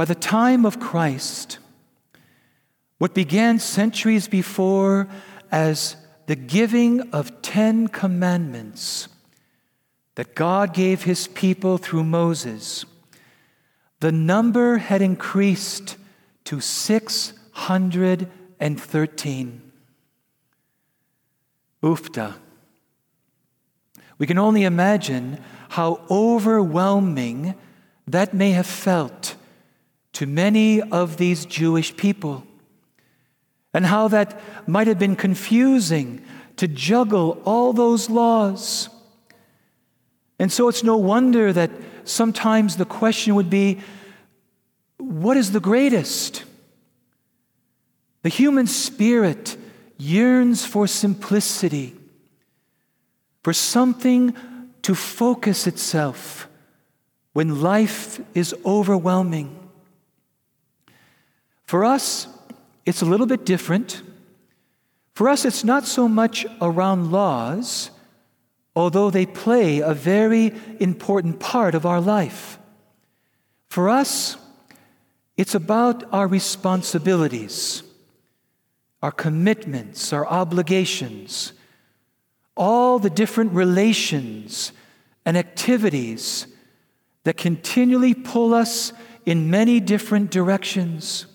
By the time of Christ, what began centuries before as the giving of 10 commandments that God gave his people through Moses, the number had increased to 613. Ufda. We can only imagine how overwhelming that may have felt to many of these Jewish people, and how that might have been confusing to juggle all those laws. And so it's no wonder that sometimes the question would be, what is the greatest? The human spirit yearns for simplicity, for something to focus itself when life is overwhelming. For us, it's a little bit different. For us, it's not so much around laws, although they play a very important part of our life. For us, it's about our responsibilities, our commitments, our obligations, all the different relations and activities that continually pull us in many different directions.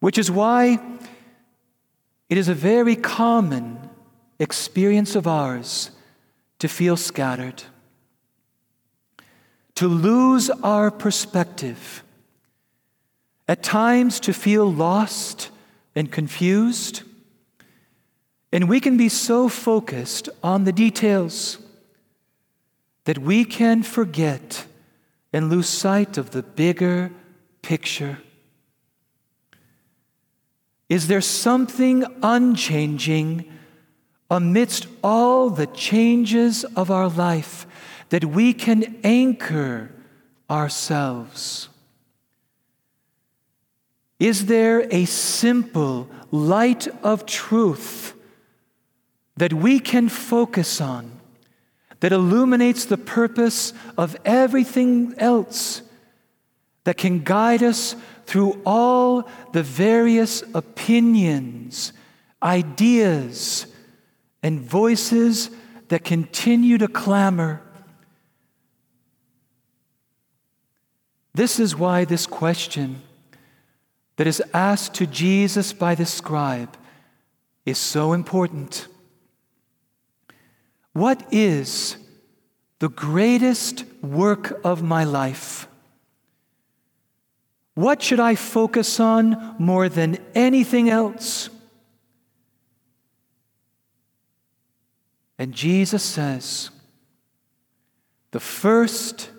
Which is why it is a very common experience of ours to feel scattered, to lose our perspective, at times to feel lost and confused, and we can be so focused on the details that we can forget and lose sight of the bigger picture. Is there something unchanging amidst all the changes of our life that we can anchor ourselves? Is there a simple light of truth that we can focus on that illuminates the purpose of everything else, that can guide us through all the various opinions, ideas, and voices that continue to clamor? This is why this question that is asked to Jesus by the scribe is so important. What is the greatest work of my life? What should I focus on more than anything else? And Jesus says, the first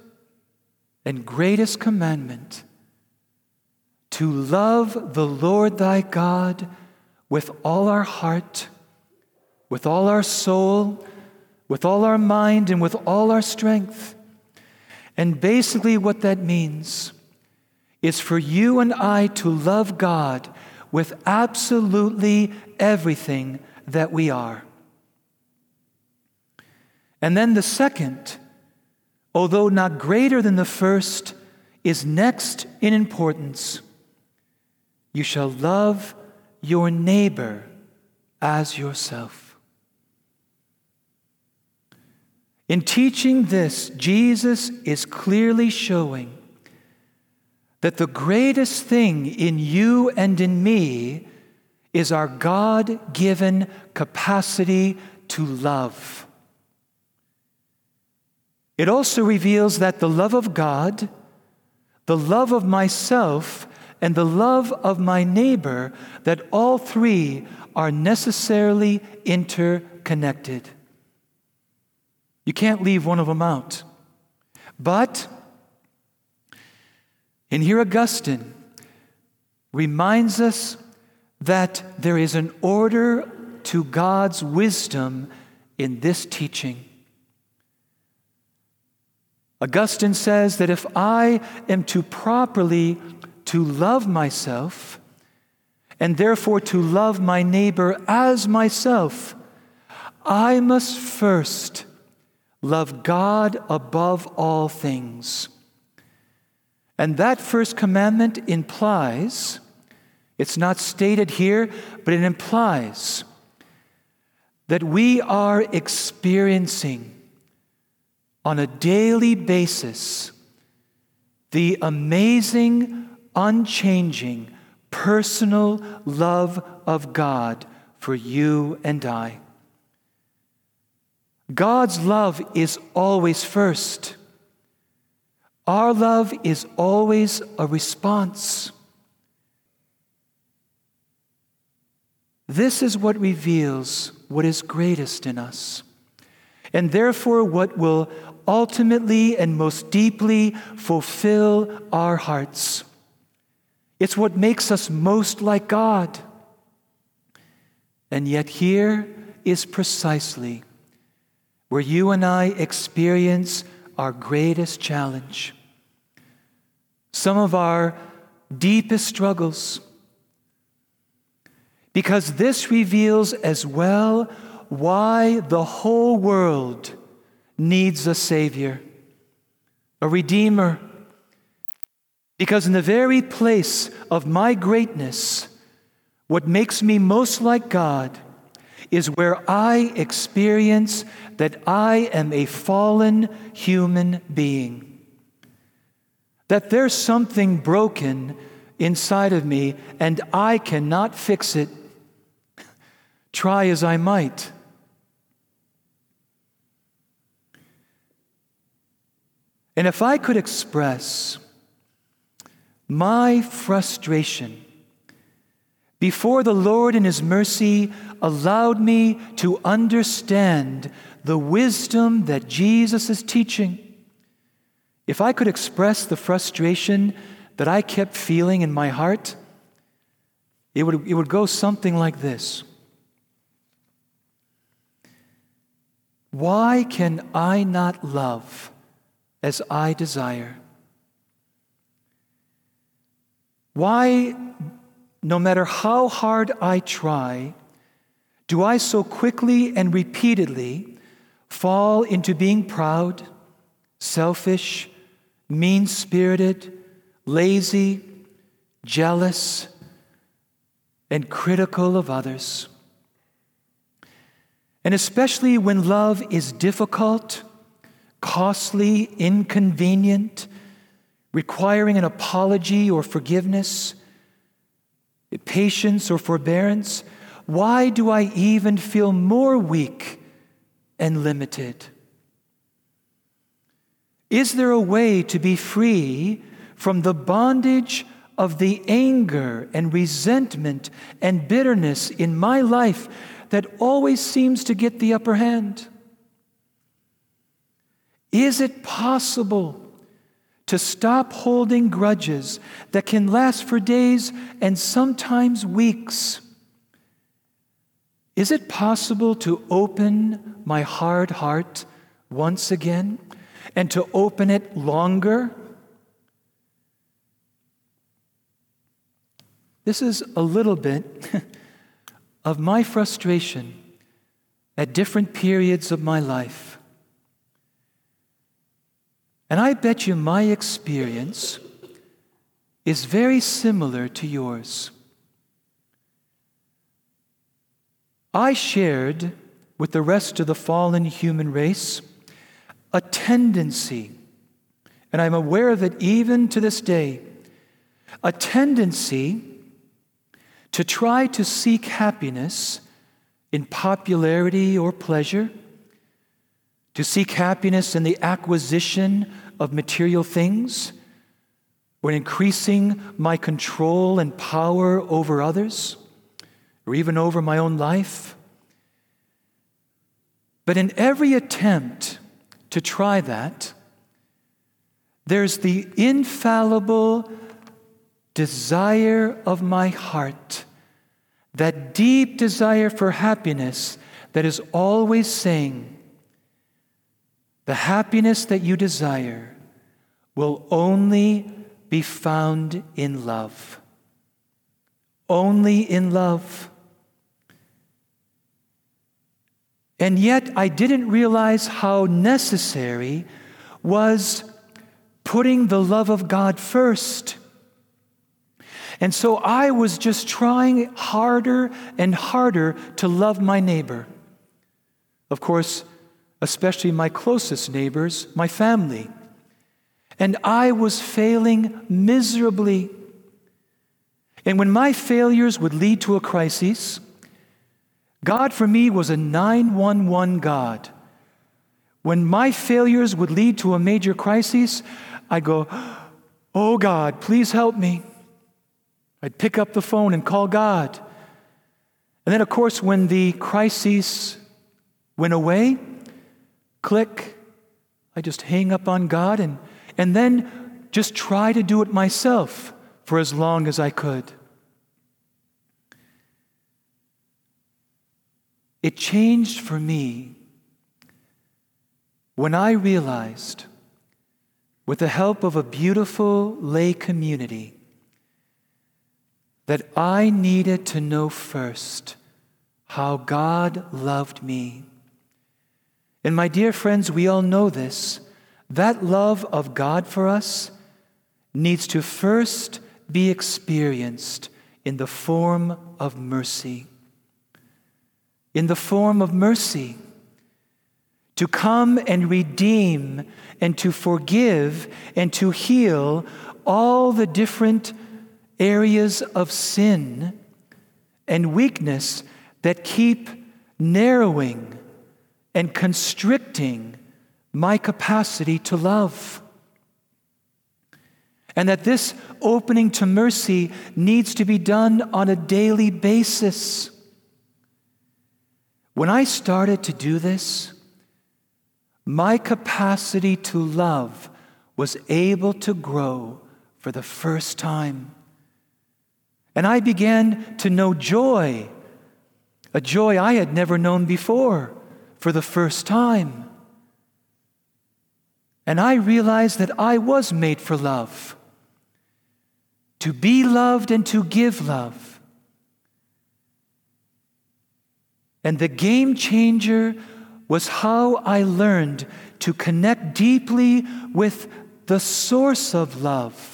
and greatest commandment, to love the Lord thy God with all our heart, with all our soul, with all our mind, and with all our strength. And basically what that means is for you and I to love God with absolutely everything that we are. And then the second, although not greater than the first, is next in importance. You shall love your neighbor as yourself. In teaching this, Jesus is clearly showing that the greatest thing in you and in me is our God-given capacity to love. It also reveals that the love of God, the love of myself, and the love of my neighbor, that all three are necessarily interconnected. You can't leave one of them out. But and here Augustine reminds us that there is an order to God's wisdom in this teaching. Augustine says that if I am to properly to love myself, and therefore to love my neighbor as myself, I must first love God above all things. And that first commandment implies, it's not stated here, but it implies that we are experiencing on a daily basis the amazing, unchanging, personal love of God for you and I. God's love is always first. Our love is always a response. This is what reveals what is greatest in us, and therefore what will ultimately and most deeply fulfill our hearts. It's what makes us most like God. And yet here is precisely where you and I experience our greatest challenge. Some of our deepest struggles. Because this reveals as well why the whole world needs a Savior, a Redeemer. Because in the very place of my greatness, what makes me most like God is where I experience that I am a fallen human being. That there's something broken inside of me and I cannot fix it. Try as I might. And if I could express my frustration before the Lord in His mercy allowed me to understand the wisdom that Jesus is teaching, if I could express the frustration that I kept feeling in my heart, it would go something like this. Why can I not love as I desire? Why, no matter how hard I try, do I so quickly and repeatedly fall into being proud, selfish, mean-spirited, lazy, jealous, and critical of others? And especially when love is difficult, costly, inconvenient, requiring an apology or forgiveness, patience or forbearance, why do I even feel more weak and limited? Is there a way to be free from the bondage of the anger and resentment and bitterness in my life that always seems to get the upper hand? Is it possible to stop holding grudges that can last for days and sometimes weeks? Is it possible to open my hard heart once again and to open it longer? This is a little bit of my frustration at different periods of my life. And I bet you my experience is very similar to yours. I shared with the rest of the fallen human race a tendency, and I'm aware of it even to this day, a tendency to try to seek happiness in popularity or pleasure, to seek happiness in the acquisition of material things, or in increasing my control and power over others, or even over my own life. But in every attempt to try that, there's the infallible desire of my heart, that deep desire for happiness that is always saying, the happiness that you desire will only be found in love. Only in love. And yet I didn't realize how necessary was putting the love of God first. And so I was just trying harder and harder to love my neighbor. Of course, especially my closest neighbors, my family. And I was failing miserably. And when my failures would lead to a crisis, God for me was a 911 God. When my failures would lead to a major crisis, I'd go, "Oh God, please help me." I'd pick up the phone and call God. And then, of course, when the crises went away, click, I just hang up on God and then just try to do it myself for as long as I could. It changed for me when I realized, with the help of a beautiful lay community, that I needed to know first how God loved me. And my dear friends, we all know this. That love of God for us needs to first be experienced in the form of mercy. In the form of mercy. To come and redeem and to forgive and to heal all the different areas of sin and weakness that keep narrowing and constricting my capacity to love. And that this opening to mercy needs to be done on a daily basis. When I started to do this, my capacity to love was able to grow for the first time. And I began to know joy, a joy I had never known before, for the first time. And I realized that I was made for love, to be loved and to give love. And the game changer was how I learned to connect deeply with the source of love.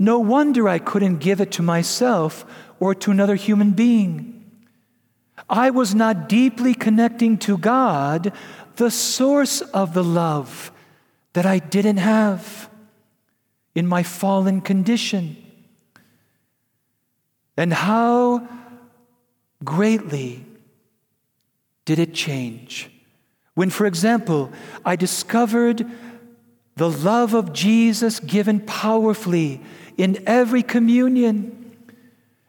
No wonder I couldn't give it to myself or to another human being. I was not deeply connecting to God, the source of the love that I didn't have in my fallen condition. And how greatly did it change when, for example, I discovered the love of Jesus given powerfully in every communion,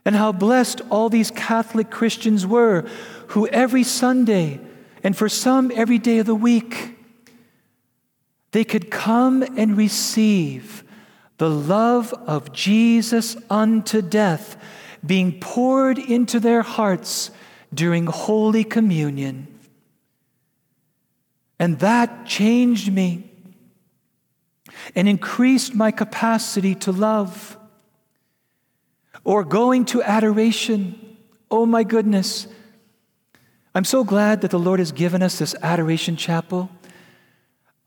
and how blessed all these Catholic Christians were who every Sunday, and for some every day of the week, they could come and receive the love of Jesus unto death being poured into their hearts during Holy Communion. And that changed me and increased my capacity to love. Or going to adoration. Oh my goodness. I'm so glad that the Lord has given us this adoration chapel.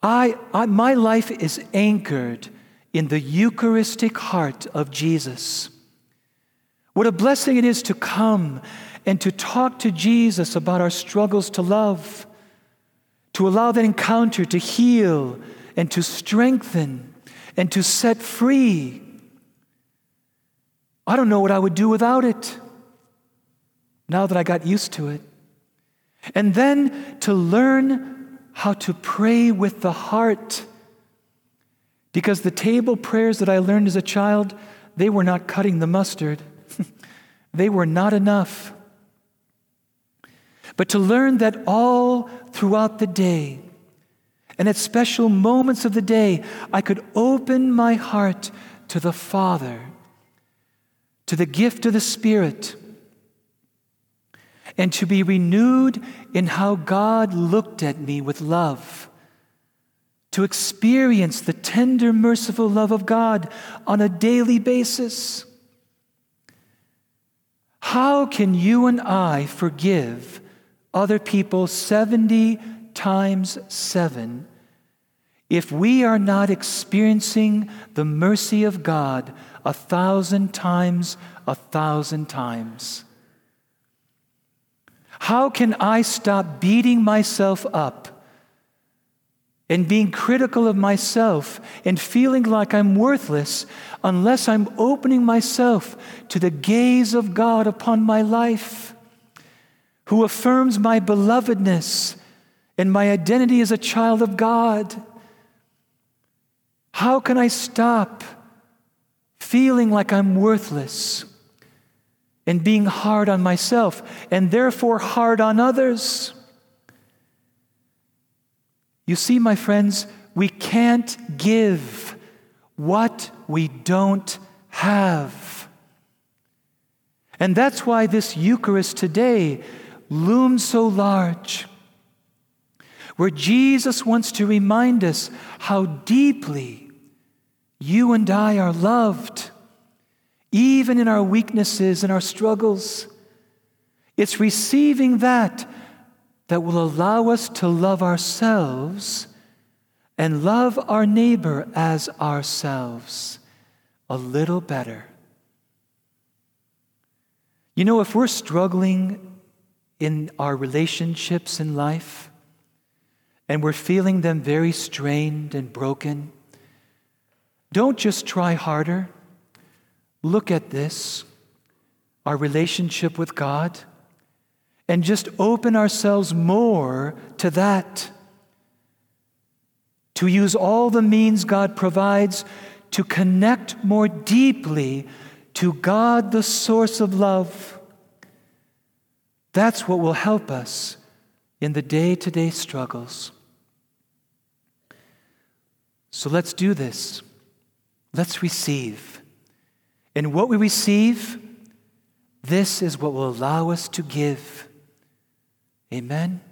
My life is anchored in the Eucharistic heart of Jesus. What a blessing it is to come and to talk to Jesus about our struggles to love, to allow that encounter to heal and to strengthen, and to set free. I don't know what I would do without it, now that I got used to it. And then to learn how to pray with the heart, because the table prayers that I learned as a child, they were not cutting the mustard. They were not enough. But to learn that all throughout the day, and at special moments of the day, I could open my heart to the Father, to the gift of the Spirit, and to be renewed in how God looked at me with love, to experience the tender, merciful love of God on a daily basis. How can you and I forgive other people 70 times 7 If we are not experiencing the mercy of God 1,000 times, how can I stop beating myself up and being critical of myself and feeling like I'm worthless unless I'm opening myself to the gaze of God upon my life, who affirms my belovedness and my identity as a child of God? How can I stop feeling like I'm worthless and being hard on myself and therefore hard on others? You see, my friends, we can't give what we don't have. And that's why this Eucharist today looms so large, where Jesus wants to remind us how deeply you and I are loved, even in our weaknesses and our struggles. It's receiving that will allow us to love ourselves and love our neighbor as ourselves a little better. You know, if we're struggling in our relationships in life, and we're feeling them very strained and broken, don't just try harder. Look at this, our relationship with God, and just open ourselves more to that. To use all the means God provides to connect more deeply to God, the source of love. That's what will help us in the day-to-day struggles. So let's do this. Let's receive. And what we receive, this is what will allow us to give. Amen.